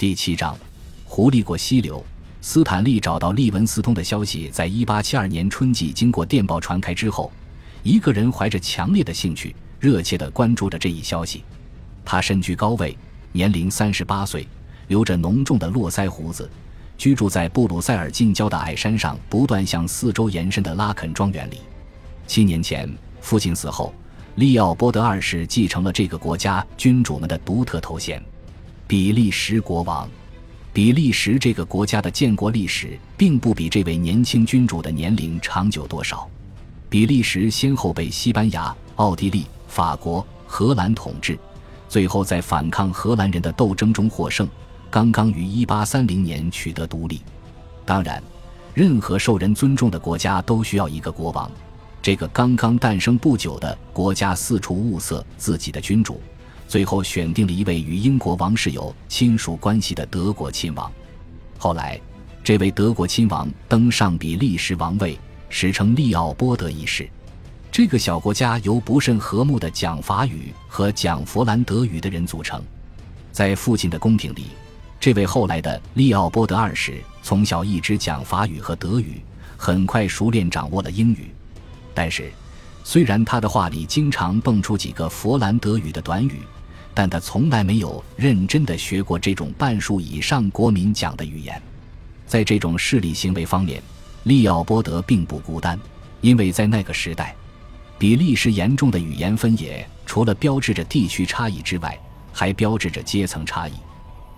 第7章，狐狸过溪流。斯坦利找到利文斯通的消息在1872年春季经过电报传开之后，一个人怀着强烈的兴趣，热切地关注着这一消息。他身居高位，年龄38岁，留着浓重的络腮胡子，居住在布鲁塞尔近郊的矮山上不断向四周延伸的拉肯庄园里。7年前，父亲死后，利奥波德二世继承了这个国家君主们的独特头衔——比利时国王。比利时这个国家的建国历史并不比这位年轻君主的年龄长久多少。比利时先后被西班牙、奥地利、法国、荷兰统治，最后在反抗荷兰人的斗争中获胜，刚刚于1830年取得独立。当然，任何受人尊重的国家都需要一个国王。这个刚刚诞生不久的国家四处物色自己的君主，最后选定了一位与英国王室有亲属关系的德国亲王。后来，这位德国亲王登上比利时王位，史称利奥波德一世。这个小国家由不甚和睦的讲法语和讲佛兰德语的人组成。在父亲的宫廷里，这位后来的利奥波德二世从小一直讲法语和德语，很快熟练掌握了英语。但是，虽然他的话里经常蹦出几个佛兰德语的短语，但他从来没有认真地学过这种半数以上国民讲的语言。在这种势力行为方面，利奥波德并不孤单，因为在那个时代，比利时严重的语言分野除了标志着地区差异之外，还标志着阶层差异。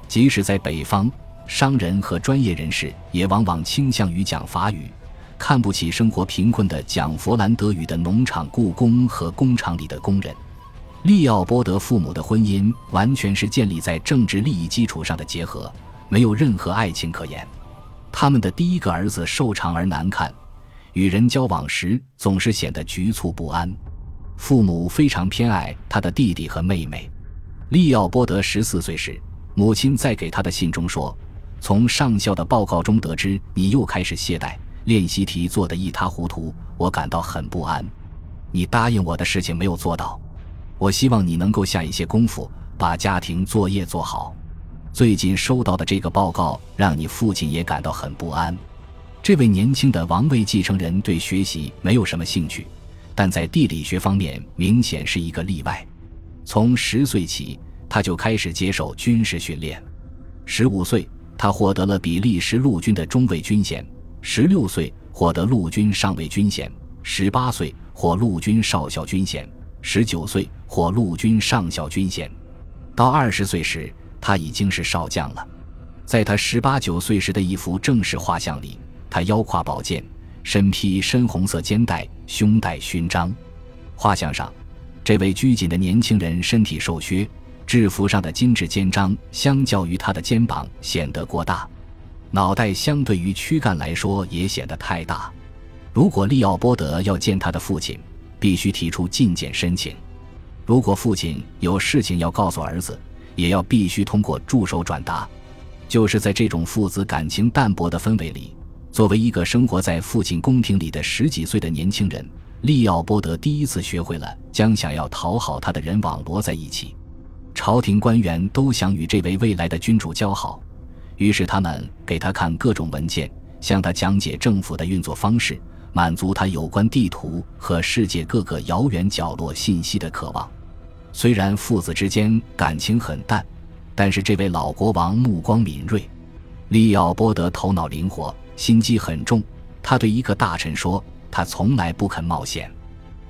即使在北方，商人和专业人士也往往倾向于讲法语，看不起生活贫困的讲佛兰德语的农场雇工和工厂里的工人。利奥波德父母的婚姻完全是建立在政治利益基础上的结合，没有任何爱情可言。他们的第一个儿子瘦长而难看，与人交往时总是显得局促不安。父母非常偏爱他的弟弟和妹妹。利奥波德14岁时，母亲在给他的信中说：“从上校的报告中得知你又开始懈怠，练习题做得一塌糊涂，我感到很不安。你答应我的事情没有做到，我希望你能够下一些功夫，把家庭作业做好。最近收到的这个报告让你父亲也感到很不安。”这位年轻的王位继承人对学习没有什么兴趣，但在地理学方面明显是一个例外。从10岁起，他就开始接受军事训练。15岁，他获得了比利时陆军的中尉军衔。16岁，获得陆军上尉军衔；18岁，获陆军少校军衔；19岁，获陆军上校军衔。到20岁时，他已经是少将了。在他18、19岁时的一幅正式画像里，他腰挎宝剑，身披深红色肩带，胸带勋章。画像上，这位拘谨的年轻人身体瘦削，制服上的精致肩章相较于他的肩膀显得过大。脑袋相对于躯干来说也显得太大。如果利奥波德要见他的父亲，必须提出觐见申请。如果父亲有事情要告诉儿子，也要必须通过助手转达。就是在这种父子感情淡薄的氛围里，作为一个生活在父亲宫廷里的10几岁的年轻人，利奥波德第一次学会了将想要讨好他的人网罗在一起。朝廷官员都想与这位未来的君主交好，于是他们给他看各种文件，向他讲解政府的运作方式，满足他有关地图和世界各个遥远角落信息的渴望。虽然父子之间感情很淡，但是这位老国王目光敏锐。利奥波德头脑灵活，心机很重。他对一个大臣说，他从来不肯冒险。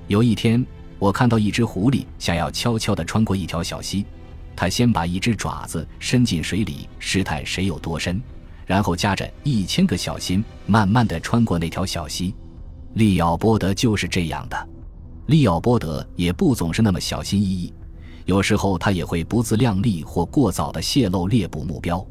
有一天，我看到一只狐狸想要悄悄地穿过一条小溪，他先把一只爪子伸进水里，试探谁有多深，然后夹着1000个小心，慢慢地穿过那条小溪。利奥波德就是这样的。利奥波德也不总是那么小心翼翼，有时候他也会不自量力或过早地泄露猎捕目标。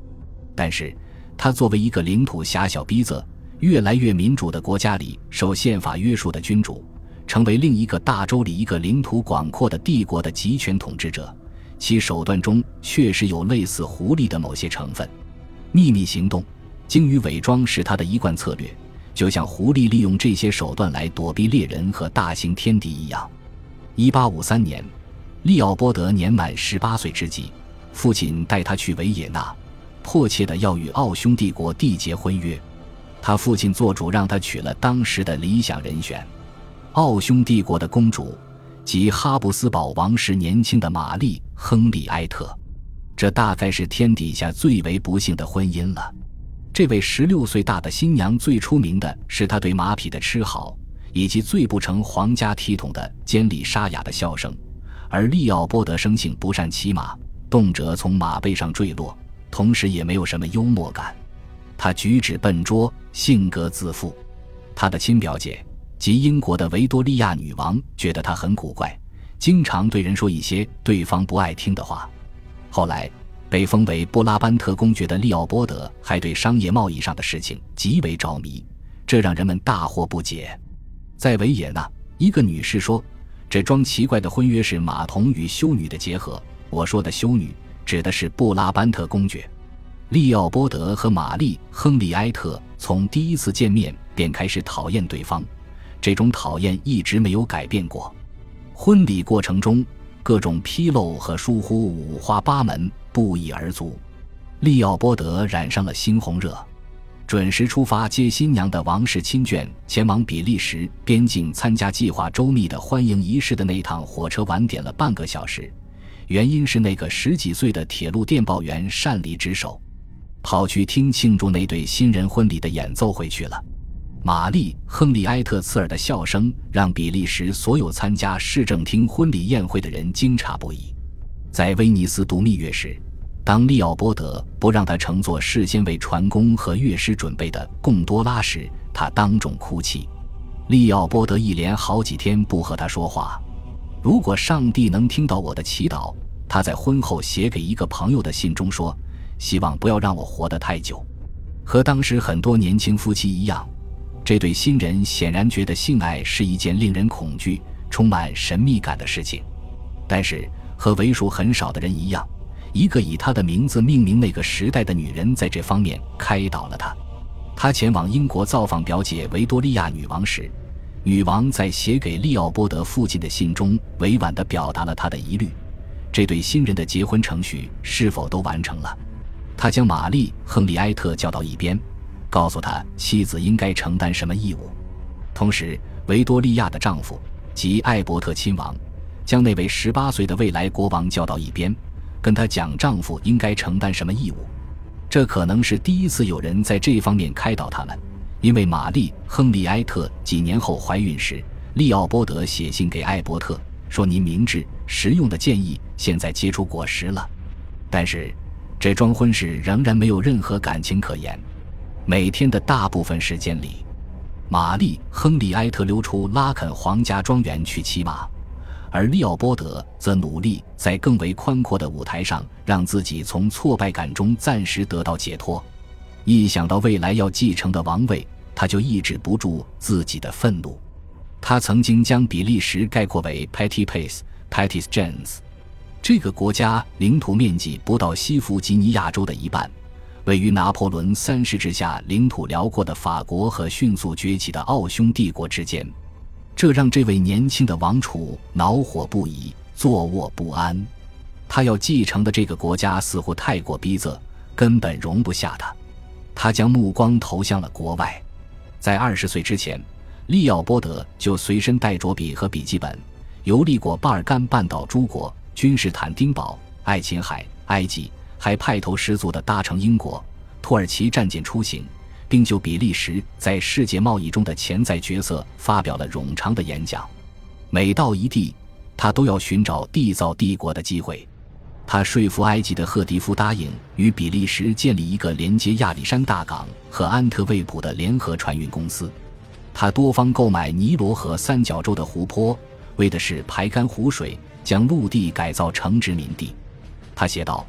但是，他作为一个领土狭小逼仄、越来越民主的国家里受宪法约束的君主，成为另一个大洲里一个领土广阔的帝国的集权统治者，其手段中确实有类似狐狸的某些成分。秘密行动、精于伪装是他的一贯策略，就像狐狸利用这些手段来躲避猎人和大型天敌一样。1853年，利奥波德年满18岁之际，父亲带他去维也纳，迫切地要与奥匈帝国缔结婚约。他父亲做主让他娶了当时的理想人选，奥匈帝国的公主及哈布斯堡王室年轻的玛丽·亨利埃特。这大概是天底下最为不幸的婚姻了。这位16岁大的新娘最出名的是她对马匹的吃好，以及最不成皇家体统的尖利沙哑的笑声，而利奥波德生性不善骑马，动辄从马背上坠落，同时也没有什么幽默感。他举止笨拙，性格自负。他的亲表姐及英国的维多利亚女王觉得他很古怪，经常对人说一些对方不爱听的话。后来被封为布拉班特公爵的利奥波德还对商业贸易上的事情极为着迷，这让人们大惑不解。在维也纳，一个女士说，这桩奇怪的婚约是马童与修女的结合。我说的修女指的是布拉班特公爵。利奥波德和玛丽·亨利埃特从第一次见面便开始讨厌对方，这种讨厌一直没有改变过。婚礼过程中各种纰漏和疏忽五花八门，不一而足。利奥波德染上了猩红热，准时出发接新娘的王室亲眷前往比利时边境参加计划周密的欢迎仪式的那趟火车晚点了半个小时，原因是那个十几岁的铁路电报员擅离职守，跑去听庆祝那对新人婚礼的演奏会去了。玛丽·亨利埃特刺耳的笑声让比利时所有参加市政厅婚礼宴会的人惊诧不已。在威尼斯度蜜月时，当利奥波德不让他乘坐事先为船工和乐师准备的贡多拉时，他当众哭泣。利奥波德一连好几天不和他说话。如果上帝能听到我的祈祷，他在婚后写给一个朋友的信中说，希望不要让我活得太久。和当时很多年轻夫妻一样，这对新人显然觉得性爱是一件令人恐惧、充满神秘感的事情。但是和为数很少的人一样，一个以她的名字命名那个时代的女人在这方面开导了她。她前往英国造访表姐维多利亚女王时，女王在写给利奥波德父亲的信中委婉地表达了她的疑虑，这对新人的结婚程序是否都完成了。她将玛丽·亨利埃特叫到一边，告诉他妻子应该承担什么义务。同时，维多利亚的丈夫及艾伯特亲王将那位18岁的未来国王叫到一边，跟他讲丈夫应该承担什么义务。这可能是第一次有人在这方面开导他们，因为玛丽·亨利埃特几年后怀孕时，利奥波德写信给艾伯特说，您明智实用的建议现在结出果实了。但是这桩婚事仍然没有任何感情可言。每天的大部分时间里，玛丽·亨利埃特溜出拉肯皇家庄园去骑马，而利奥波德则努力在更为宽阔的舞台上让自己从挫败感中暂时得到解脱。一想到未来要继承的王位，他就抑制不住自己的愤怒。他曾经将比利时概括为 Petty Pace Petty Gens， 这个国家领土面积不到西弗吉尼亚州的一半，位于拿破仑三世之下领土辽阔的法国和迅速崛起的奥匈帝国之间，这让这位年轻的王储恼火不已，坐卧不安。他要继承的这个国家似乎太过逼仄，根本容不下他。他将目光投向了国外。在20岁之前，利奥波德就随身带着笔和笔记本，游历过巴尔干半岛诸国、君士坦丁堡、爱琴海、埃及，还派头十足地搭乘英国、土耳其战舰出行，并就比利时在世界贸易中的潜在角色发表了冗长的演讲。每到一地，他都要寻找缔造帝国的机会。他说服埃及的赫迪夫答应与比利时建立一个连接亚历山大港和安特卫普的联合船运公司。他多方购买尼罗河三角洲的湖泊，为的是排干湖水，将陆地改造成殖民地。他写道，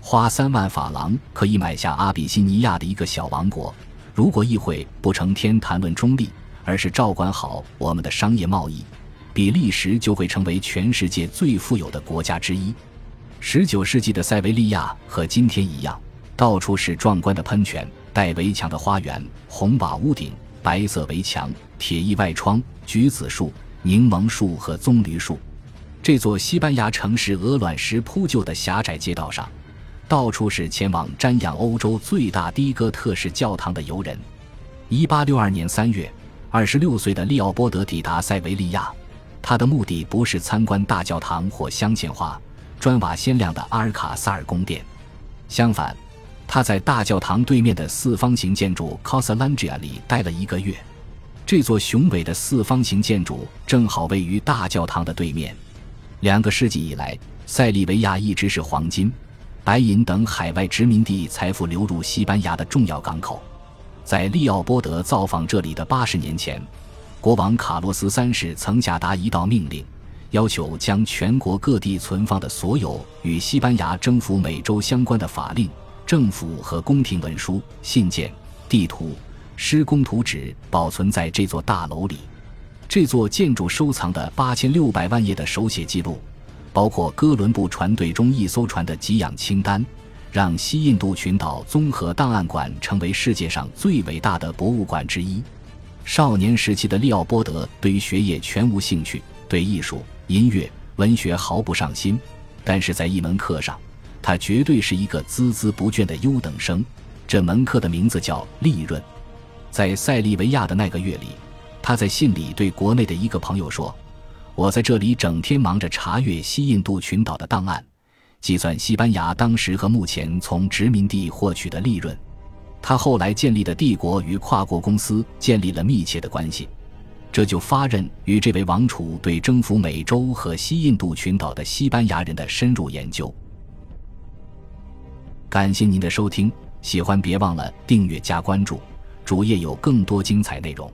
花3万法郎可以买下阿比西尼亚的一个小王国，如果议会不成天谈论中立，而是照管好我们的商业贸易，比利时就会成为全世界最富有的国家之一。19世纪的塞维利亚和今天一样，到处是壮观的喷泉、带围墙的花园、红瓦屋顶、白色围墙、铁艺外窗、橘子树、柠檬树和棕榈树。这座西班牙城市鹅卵石铺就的狭窄街道上，到处是前往瞻仰欧洲最大的哥特式教堂的游人。1862年3月，26岁的利奥波德抵达塞维利亚，他的目的不是参观大教堂或镶嵌花、砖瓦鲜亮的阿尔卡萨尔宫殿，相反，他在大教堂对面的四方形建筑 Cosalangia 里待了1个月。这座雄伟的四方形建筑正好位于大教堂的对面。2个世纪以来，塞利维亚一直是黄金、白银等海外殖民地财富流入西班牙的重要港口。在利奥波德造访这里的80年前，国王卡洛斯三世曾下达一道命令，要求将全国各地存放的所有与西班牙征服美洲相关的法令、政府和宫廷文书、信件、地图、施工图纸保存在这座大楼里。这座建筑收藏的8600万页的手写记录，包括哥伦布船队中一艘船的给养清单，让西印度群岛综合档案馆成为世界上最伟大的博物馆之一。少年时期的利奥波德对于学业全无兴趣，对艺术、音乐、文学毫不上心，但是在一门课上，他绝对是一个孜孜不倦的优等生。这门课的名字叫利润。在塞利维亚的那个月里，他在信里对国内的一个朋友说，我在这里整天忙着查阅西印度群岛的档案，计算西班牙当时和目前从殖民地获取的利润。他后来建立的帝国与跨国公司建立了密切的关系，这就发轫于这位王储对征服美洲和西印度群岛的西班牙人的深入研究。感谢您的收听，喜欢别忘了订阅加关注，主页有更多精彩内容。